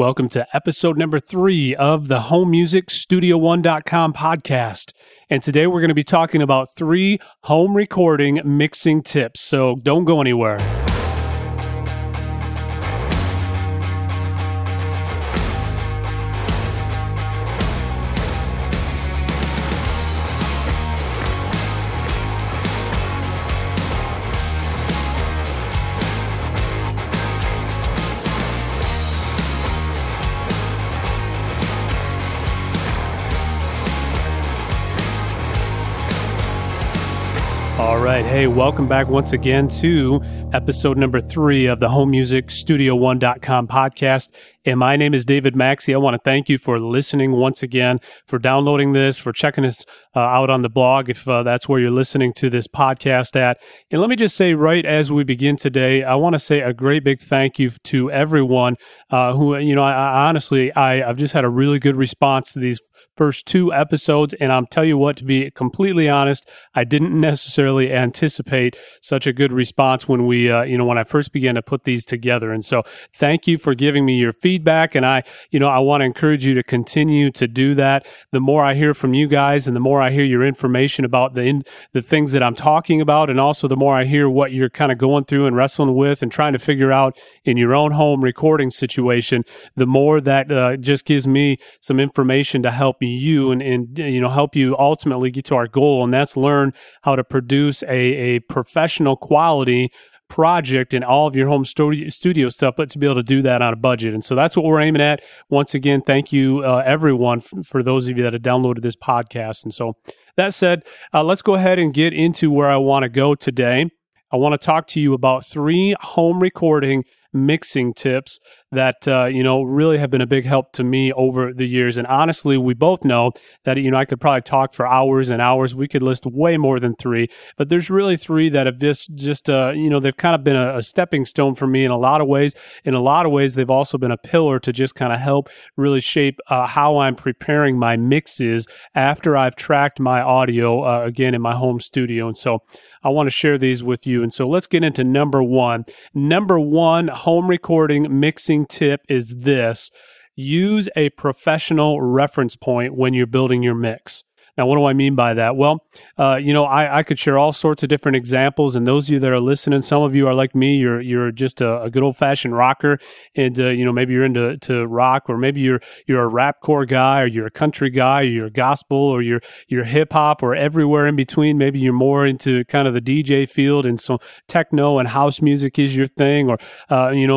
Welcome to episode number 3 of the HomeMusicStudioOne.com podcast. And today we're going to be talking about 3 home recording mixing tips. So don't go anywhere. Hey, welcome back once again to episode number 3 of the HomeMusicStudioOne.com podcast. And my name is David Maxey. I want to thank you for listening once again, for downloading this, for checking us out on the blog if that's where you're listening to this podcast at. And let me just say right as we begin today, I want to say a great big thank you to everyone who, you know, I've just had a really good response to these first 2 episodes. And I'll tell you what, to be completely honest, I didn't necessarily anticipate such a good response when we, when I first began to put these together. And so thank you for giving me your feedback. And I want to encourage you to continue to do that. The more I hear from you guys and the more I hear your information about the things that I'm talking about, and also the more I hear what you're kind of going through and wrestling with and trying to figure out in your own home recording situation, the more that just gives me some information to help you and help you ultimately get to our goal. And that's learn how to produce a professional quality project and all of your home studio stuff, but to be able to do that on a budget. And so that's what we're aiming at. Once again, thank you, everyone, for those of you that have downloaded this podcast. And so that said, let's go ahead and get into where I want to go today. I want to talk to you about 3 home recording mixing tips that, really have been a big help to me over the years. And honestly, we both know that, I could probably talk for hours and hours. We could list way more than 3, but there's really 3 that have just they've kind of been a stepping stone for me in a lot of ways. In a lot of ways, they've also been a pillar to just kind of help really shape how I'm preparing my mixes after I've tracked my audio, again, in my home studio. And so I want to share these with you. And so let's get into number 1. Number 1 home recording mixing tip is this: use a professional reference point when you're building your mix. Now, what do I mean by that? Well, I could share all sorts of different examples, and those of you that are listening, some of you are like me, you're just a good old-fashioned rocker, and maybe you're into rock, or maybe you're a rapcore guy, or you're a country guy, or you're gospel, or you're hip-hop, or everywhere in between. Maybe you're more into kind of the DJ field, and so techno and house music is your thing, or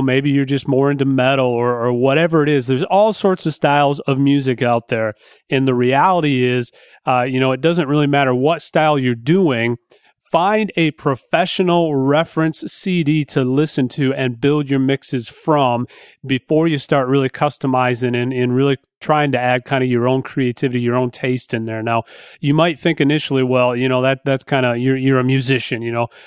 maybe you're just more into metal, or whatever it is. There's all sorts of styles of music out there, and the reality is, it doesn't really matter what style you're doing. Find a professional reference CD to listen to and build your mixes from before you start really customizing and really trying to add kind of your own creativity, your own taste in there. Now, you might think initially, well, that's kind of, you're a musician,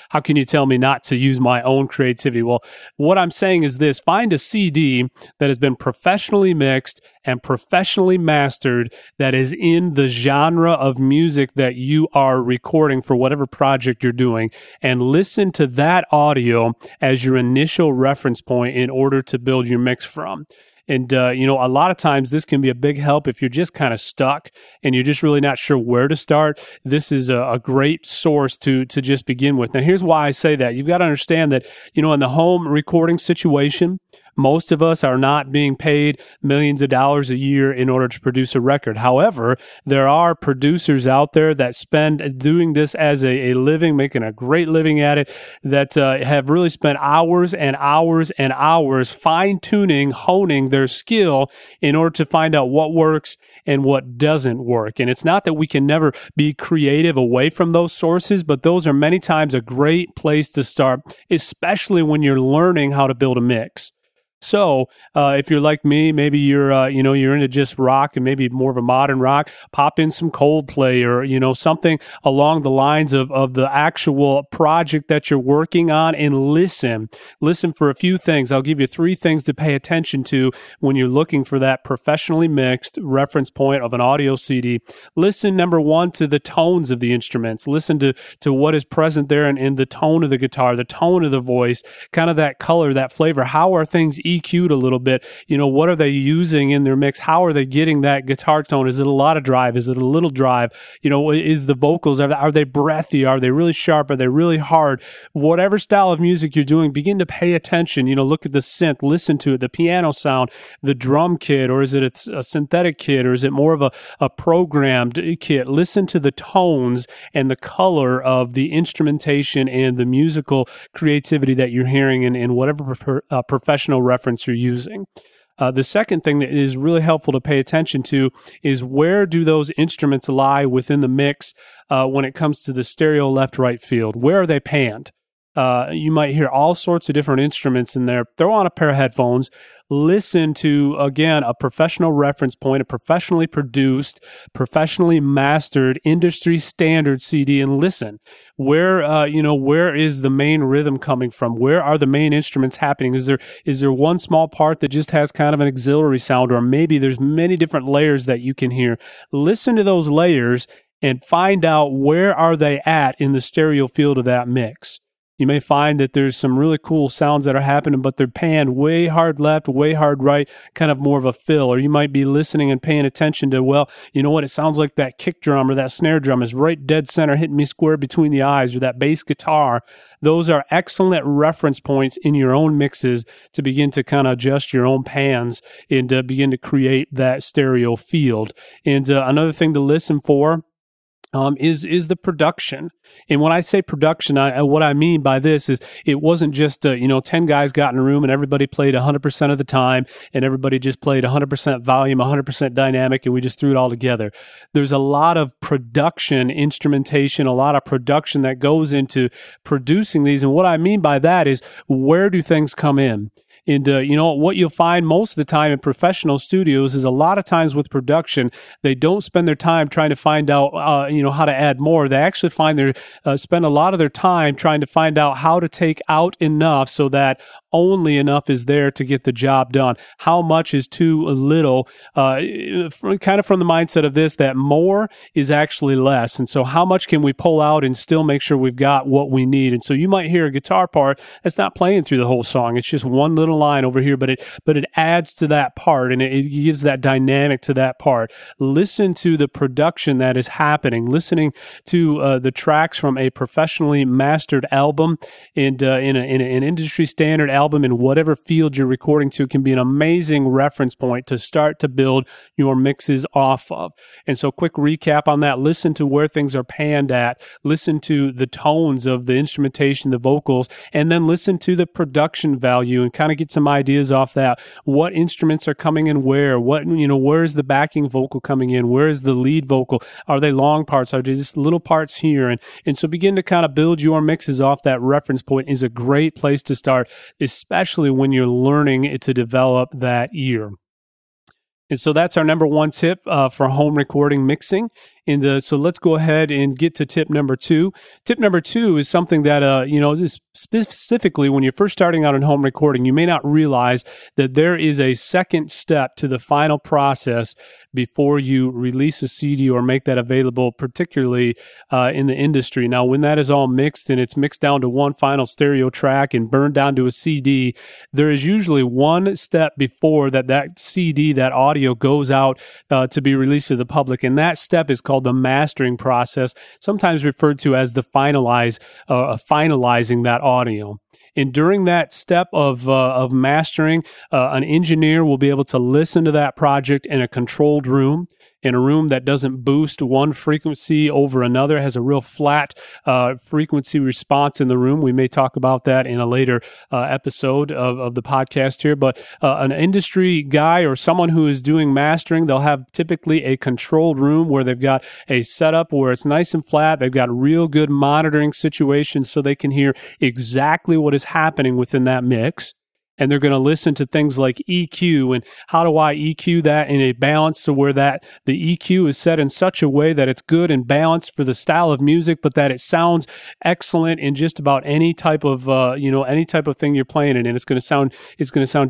how can you tell me not to use my own creativity? Well, what I'm saying is this: find a CD that has been professionally mixed and professionally mastered that is in the genre of music that you are recording for whatever project you're doing, and listen to that audio as your initial reference point in order to build your mix from. And, a lot of times this can be a big help if you're just kind of stuck and you're just really not sure where to start. This is a great source to just begin with. Now, here's why I say that. You've got to understand that, in the home recording situation, most of us are not being paid millions of dollars a year in order to produce a record. However, there are producers out there that spend doing this as a living, making a great living at it, that have really spent hours and hours and hours fine-tuning, honing their skill in order to find out what works and what doesn't work. And it's not that we can never be creative away from those sources, but those are many times a great place to start, especially when you're learning how to build a mix. So, if you're like me, maybe you're into just rock and maybe more of a modern rock, pop in some Coldplay or, something along the lines of the actual project that you're working on, and listen for a few things. I'll give you 3 things to pay attention to when you're looking for that professionally mixed reference point of an audio CD. Listen, number 1, to the tones of the instruments. Listen to what is present there and in the tone of the guitar, the tone of the voice, kind of that color, that flavor. How are things EQ'd a little bit. You know, what are they using in their mix? How are they getting that guitar tone? Is it a lot of drive? Is it a little drive? You know, is the vocals, are they breathy? Are they really sharp? Are they really hard? Whatever style of music you're doing, begin to pay attention. You know, look at the synth, listen to it, the piano sound, the drum kit, or is it a synthetic kit, or is it more of a programmed kit? Listen to the tones and the color of the instrumentation and the musical creativity that you're hearing in whatever professional reference you're using. The second thing that is really helpful to pay attention to is where do those instruments lie within the mix when it comes to the stereo left-right field? Where are they panned? You might hear all sorts of different instruments in there. Throw on a pair of headphones. Listen to, again, a professional reference point, a professionally produced, professionally mastered, industry standard CD, and listen. Where is the main rhythm coming from? Where are the main instruments happening? Is there one small part that just has kind of an auxiliary sound, or maybe there's many different layers that you can hear? Listen to those layers and find out where are they at in the stereo field of that mix. You may find that there's some really cool sounds that are happening, but they're panned way hard left, way hard right, kind of more of a fill. Or you might be listening and paying attention to, well, you know what? It sounds like that kick drum or that snare drum is right dead center, hitting me square between the eyes, or that bass guitar. Those are excellent reference points in your own mixes to begin to kind of adjust your own pans and to begin to create that stereo field. And another thing to listen for is the production. And when I say production, what I mean by this is it wasn't just, 10 guys got in a room and everybody played 100% of the time and everybody just played 100% volume, 100% dynamic, and we just threw it all together. There's a lot of production, instrumentation, a lot of production that goes into producing these. And what I mean by that is, where do things come in? And, what you'll find most of the time in professional studios is a lot of times with production, they don't spend their time trying to find out, how to add more. They actually spend a lot of their time trying to find out how to take out enough so that only enough is there to get the job done. How much is too little? Kind of from the mindset of this, that more is actually less. And so how much can we pull out and still make sure we've got what we need? And so you might hear a guitar part that's not playing through the whole song. It's just one little line over here, but it adds to that part and it gives that dynamic to that part. Listen to the production that is happening. Listening to the tracks from a professionally mastered album and in an industry standard album in whatever field you're recording to can be an amazing reference point to start to build your mixes off of. And so quick recap on that. Listen to where things are panned at. Listen to the tones of the instrumentation, the vocals, and then listen to the production value and kind of get some ideas off that. What instruments are coming in where? Where is the backing vocal coming in? Where is the lead vocal? Are they long parts? Are they just little parts here? And so begin to kind of build your mixes off that reference point is a great place to start, especially when you're learning to develop that ear. And so that's our number one tip for home recording mixing. And so let's go ahead and get to tip number two. Tip number two is something that, is specifically when you're first starting out in home recording, you may not realize that there is a second step to the final process before you release a CD or make that available, particularly in the industry. Now, when that is all mixed and it's mixed down to one final stereo track and burned down to a CD, there is usually one step before that CD, that audio goes out to be released to the public. And that step is called the mastering process, sometimes referred to as the finalizing that audio. And during that step of mastering, an engineer will be able to listen to that project in a controlled room, in a room that doesn't boost one frequency over another, has a real flat frequency response in the room. We may talk about that in a later episode of the podcast here, but an industry guy or someone who is doing mastering, they'll have typically a controlled room where they've got a setup where it's nice and flat. They've got real good monitoring situations so they can hear exactly what is happening within that mix. And they're going to listen to things like EQ and how do I EQ that in a balance to where that the EQ is set in such a way that it's good and balanced for the style of music, but that it sounds excellent in just about any type of any type of thing you're playing in, and it's going to sound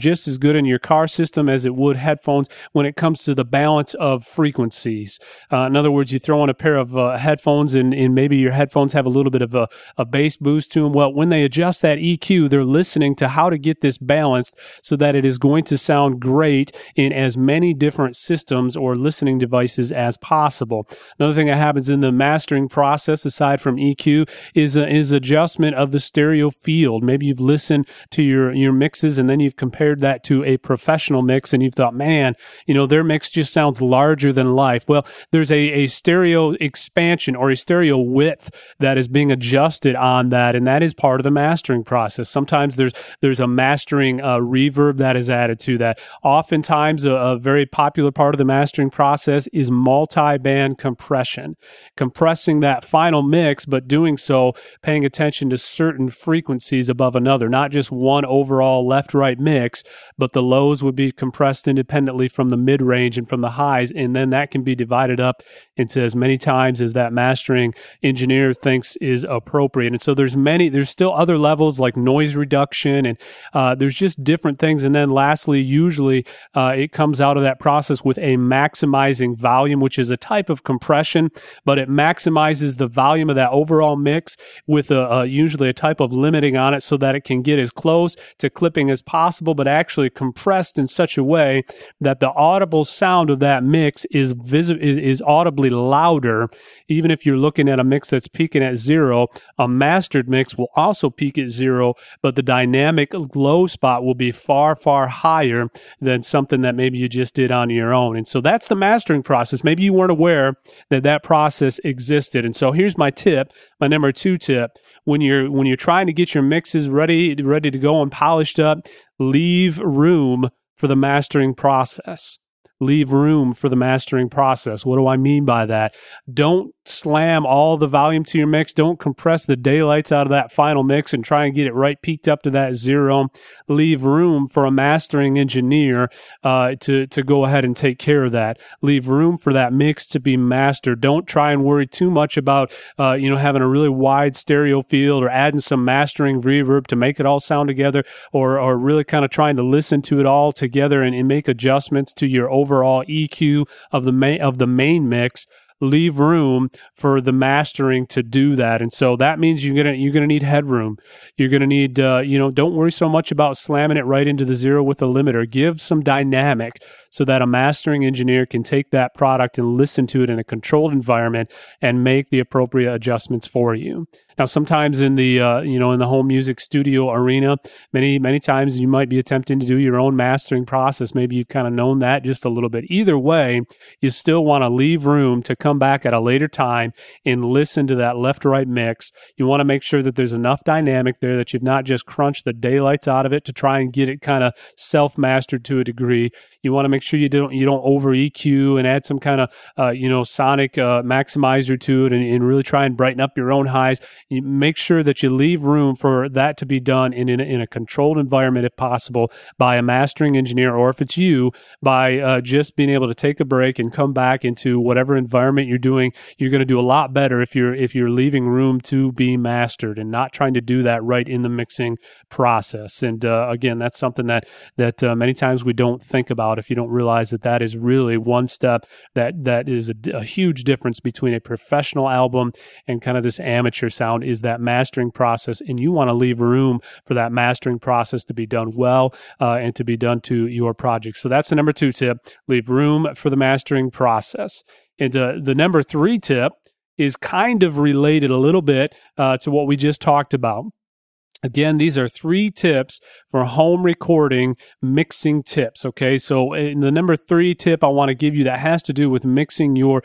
just as good in your car system as it would headphones when it comes to the balance of frequencies. In other words, you throw on a pair of headphones and maybe your headphones have a little bit of a bass boost to them. Well, when they adjust that EQ, they're listening to how to get this balance balanced so that it is going to sound great in as many different systems or listening devices as possible. Another thing that happens in the mastering process, aside from EQ, is adjustment of the stereo field. Maybe you've listened to your mixes and then you've compared that to a professional mix and you've thought, man, you know, their mix just sounds larger than life. Well, there's a stereo expansion or a stereo width that is being adjusted on that, and that is part of the mastering process. Sometimes there's a mastering reverb that is added to that. Oftentimes, a very popular part of the mastering process is multi-band compression, compressing that final mix, but doing so paying attention to certain frequencies above another, not just one overall left-right mix, but the lows would be compressed independently from the mid-range and from the highs, and then that can be divided up into as many times as that mastering engineer thinks is appropriate. And so there's still other levels like noise reduction, and there's just different things. And then lastly, usually it comes out of that process with a maximizing volume, which is a type of compression, but it maximizes the volume of that overall mix with usually a type of limiting on it so that it can get as close to clipping as possible, but actually compressed in such a way that the audible sound of that mix is audibly louder. Even if you're looking at a mix that's peaking at zero, a mastered mix will also peak at zero, but the dynamic low spot will be far, far higher than something that maybe you just did on your own. And so that's the mastering process. Maybe you weren't aware that process existed. And so here's my tip, my number 2 tip. When you're trying to get your mixes ready to go and polished up, leave room for the mastering process. Leave room for the mastering process. What do I mean by that? Don't slam all the volume to your mix. Don't compress the daylights out of that final mix and try and get it right peaked up to that zero. Leave room for a mastering engineer to go ahead and take care of that. Leave room for that mix to be mastered. Don't try and worry too much about having a really wide stereo field or adding some mastering reverb to make it all sound together, or really kind of trying to listen to it all together and make adjustments to your overall EQ of the main mix. Leave room for the mastering to do that, and so that means you're gonna need headroom. You're gonna need don't worry so much about slamming it right into the zero with a limiter. Give some dynamic so that a mastering engineer can take that product and listen to it in a controlled environment and make the appropriate adjustments for you. Now, sometimes in the in the home music studio arena, many times you might be attempting to do your own mastering process. Maybe you've kind of known that just a little bit. Either way, you still want to leave room to come back at a later time and listen to that left-right mix. You want to make sure that there's enough dynamic there that you've not just crunched the daylights out of it to try and get it kind of self-mastered to a degree. You want to make sure you don't over EQ and add some kind of sonic maximizer to it and really try and brighten up your own highs. You make sure that you leave room for that to be done in a controlled environment, if possible, by a mastering engineer, or if it's you, by just being able to take a break and come back into whatever environment you're doing. You're going to do a lot better if you're leaving room to be mastered and not trying to do that right in the mixing process. And again, that's something that many times we don't think about. If you don't realize that is really one step that is a huge difference between a professional album and kind of this amateur sound, is that mastering process. And you want to leave room for that mastering process to be done well and to be done to your project. So that's the number 2 tip. Leave room for the mastering process. And the number 3 tip is kind of related a little bit to what we just talked about. Again, these are 3 tips for home recording mixing tips, okay? So in the number 3 tip I want to give you that has to do with mixing your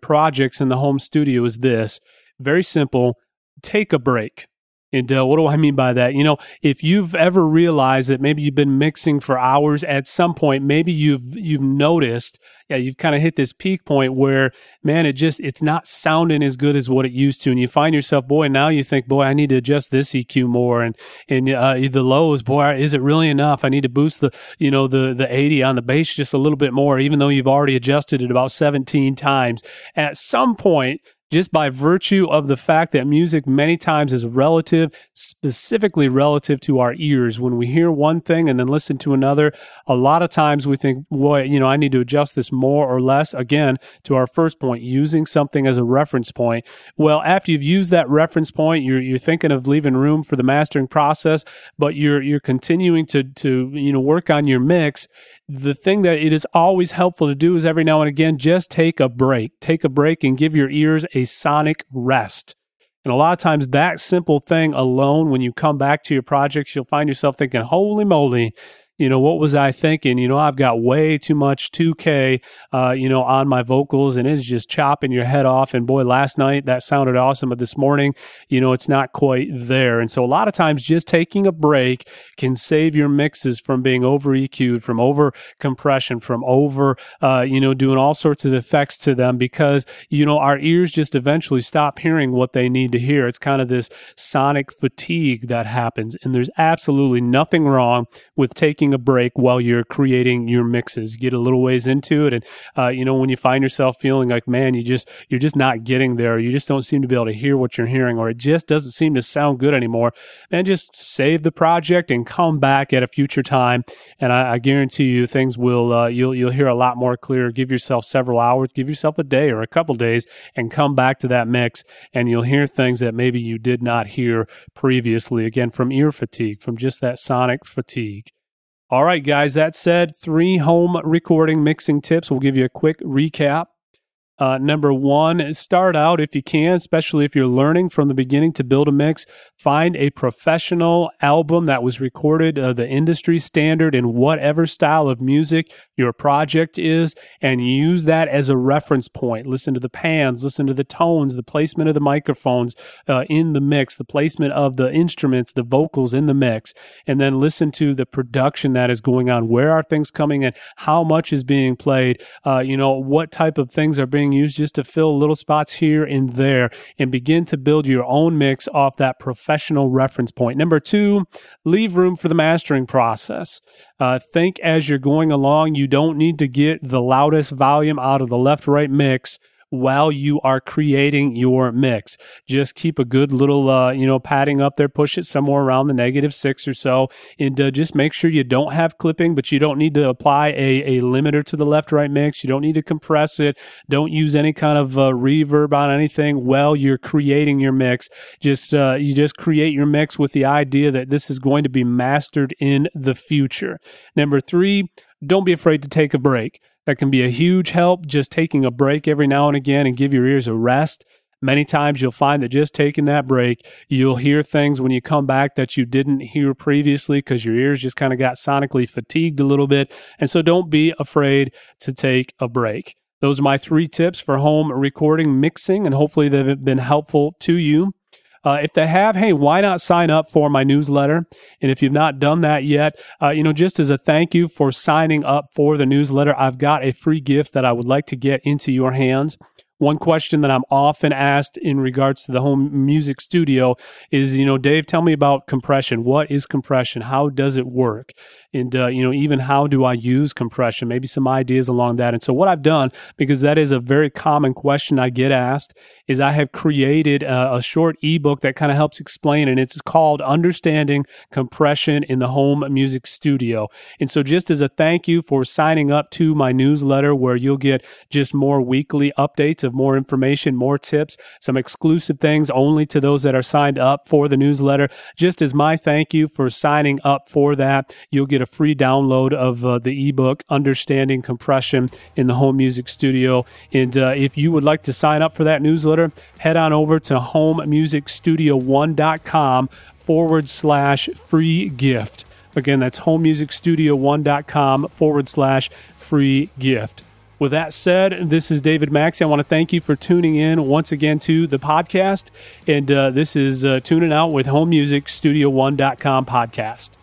projects in the home studio is this. Very simple, take a break. And what do I mean by that? You know, if you've ever realized that maybe you've been mixing for hours, at some point, maybe you've noticed, you've kind of hit this peak point where, man, it's not sounding as good as what it used to. And you find yourself, now you think, I need to adjust this EQ more. And the lows, is it really enough? I need to boost the 80 on the bass just a little bit more, even though you've already adjusted it about 17 times. At some point, just by virtue of the fact that music many times is relative, specifically relative to our ears. When we hear one thing and then listen to another, a lot of times we think, boy, you know, I need to adjust this more or less. Again, to our first point, using something as a reference point. Well, after you've used that reference point, you're thinking of leaving room for the mastering process, but you're continuing to you know, work on your mix. The thing that it is always helpful to do is every now and again, just take a break and give your ears a sonic rest. And a lot of times that simple thing alone, when you come back to your projects, you'll find yourself thinking, holy moly, you know, what was I thinking? You know, I've got way too much 2K, you know, on my vocals, and it's just chopping your head off. And boy, last night that sounded awesome, but this morning, you know, it's not quite there. And so a lot of times just taking a break can save your mixes from being over EQ'd, from over compression, from over, you know, doing all sorts of effects to them, because, you know, our ears just eventually stop hearing what they need to hear. It's kind of this sonic fatigue that happens. And there's absolutely nothing wrong with taking a break while you're creating your mixes. Get a little ways into it, and you know, when you find yourself feeling like, man, you're just not getting there, you just don't seem to be able to hear what you're hearing, or it just doesn't seem to sound good anymore, and just save the project and come back at a future time, and I guarantee you things will you'll hear a lot more clear. Give yourself several hours, give yourself a day or a couple days, and come back to that mix, and you'll hear things that maybe you did not hear previously, again from ear fatigue, from just that sonic fatigue. All right, guys, that said, 3 home recording mixing tips. We'll give you a quick recap. Number 1, start out if you can, especially if you're learning from the beginning to build a mix. Find a professional album that was recorded the industry standard in whatever style of music your project is, and use that as a reference point. Listen to the pans, listen to the tones, the placement of the microphones in the mix, the placement of the instruments, the vocals in the mix, and then listen to the production that is going on. Where are things coming in? How much is being played? You know, what type of things are being used, just to fill little spots here and there, and begin to build your own mix off that professional reference point. Number 2, leave room for the mastering process. Think as you're going along. You don't need to get the loudest volume out of the left-right mix while you are creating your mix. Just keep a good little, padding up there, push it somewhere around the -6 or so, and just make sure you don't have clipping, but you don't need to apply a limiter to the left-right mix. You don't need to compress it. Don't use any kind of reverb on anything while you're creating your mix. Just you just create your mix with the idea that this is going to be mastered in the future. Number 3, don't be afraid to take a break. That can be a huge help, just taking a break every now and again and give your ears a rest. Many times you'll find that just taking that break, you'll hear things when you come back that you didn't hear previously, because your ears just kind of got sonically fatigued a little bit. And so don't be afraid to take a break. Those are my 3 tips for home recording, mixing, and hopefully they've been helpful to you. If they have, hey, why not sign up for my newsletter? And if you've not done that yet, just as a thank you for signing up for the newsletter, I've got a free gift that I would like to get into your hands. One question that I'm often asked in regards to the home music studio is, you know, Dave, tell me about compression. What is compression? How does it work? And, even how do I use compression? Maybe some ideas along that. And so what I've done, because that is a very common question I get asked, is I have created a short ebook that kind of helps explain, and it's called Understanding Compression in the Home Music Studio. And so just as a thank you for signing up to my newsletter, where you'll get just more weekly updates of more information, more tips, some exclusive things only to those that are signed up for the newsletter. Just as my thank you for signing up for that, you'll get a free download of the ebook, Understanding Compression in the Home Music Studio. And if you would like to sign up for that newsletter, head on over to HomeMusicStudioOne.com /free gift. Again, that's HomeMusicStudioOne.com /free gift. With that said, this is David Maxey. I want to thank you for tuning in once again to the podcast. And this is Tuning Out with HomeMusicStudioOne.com podcast.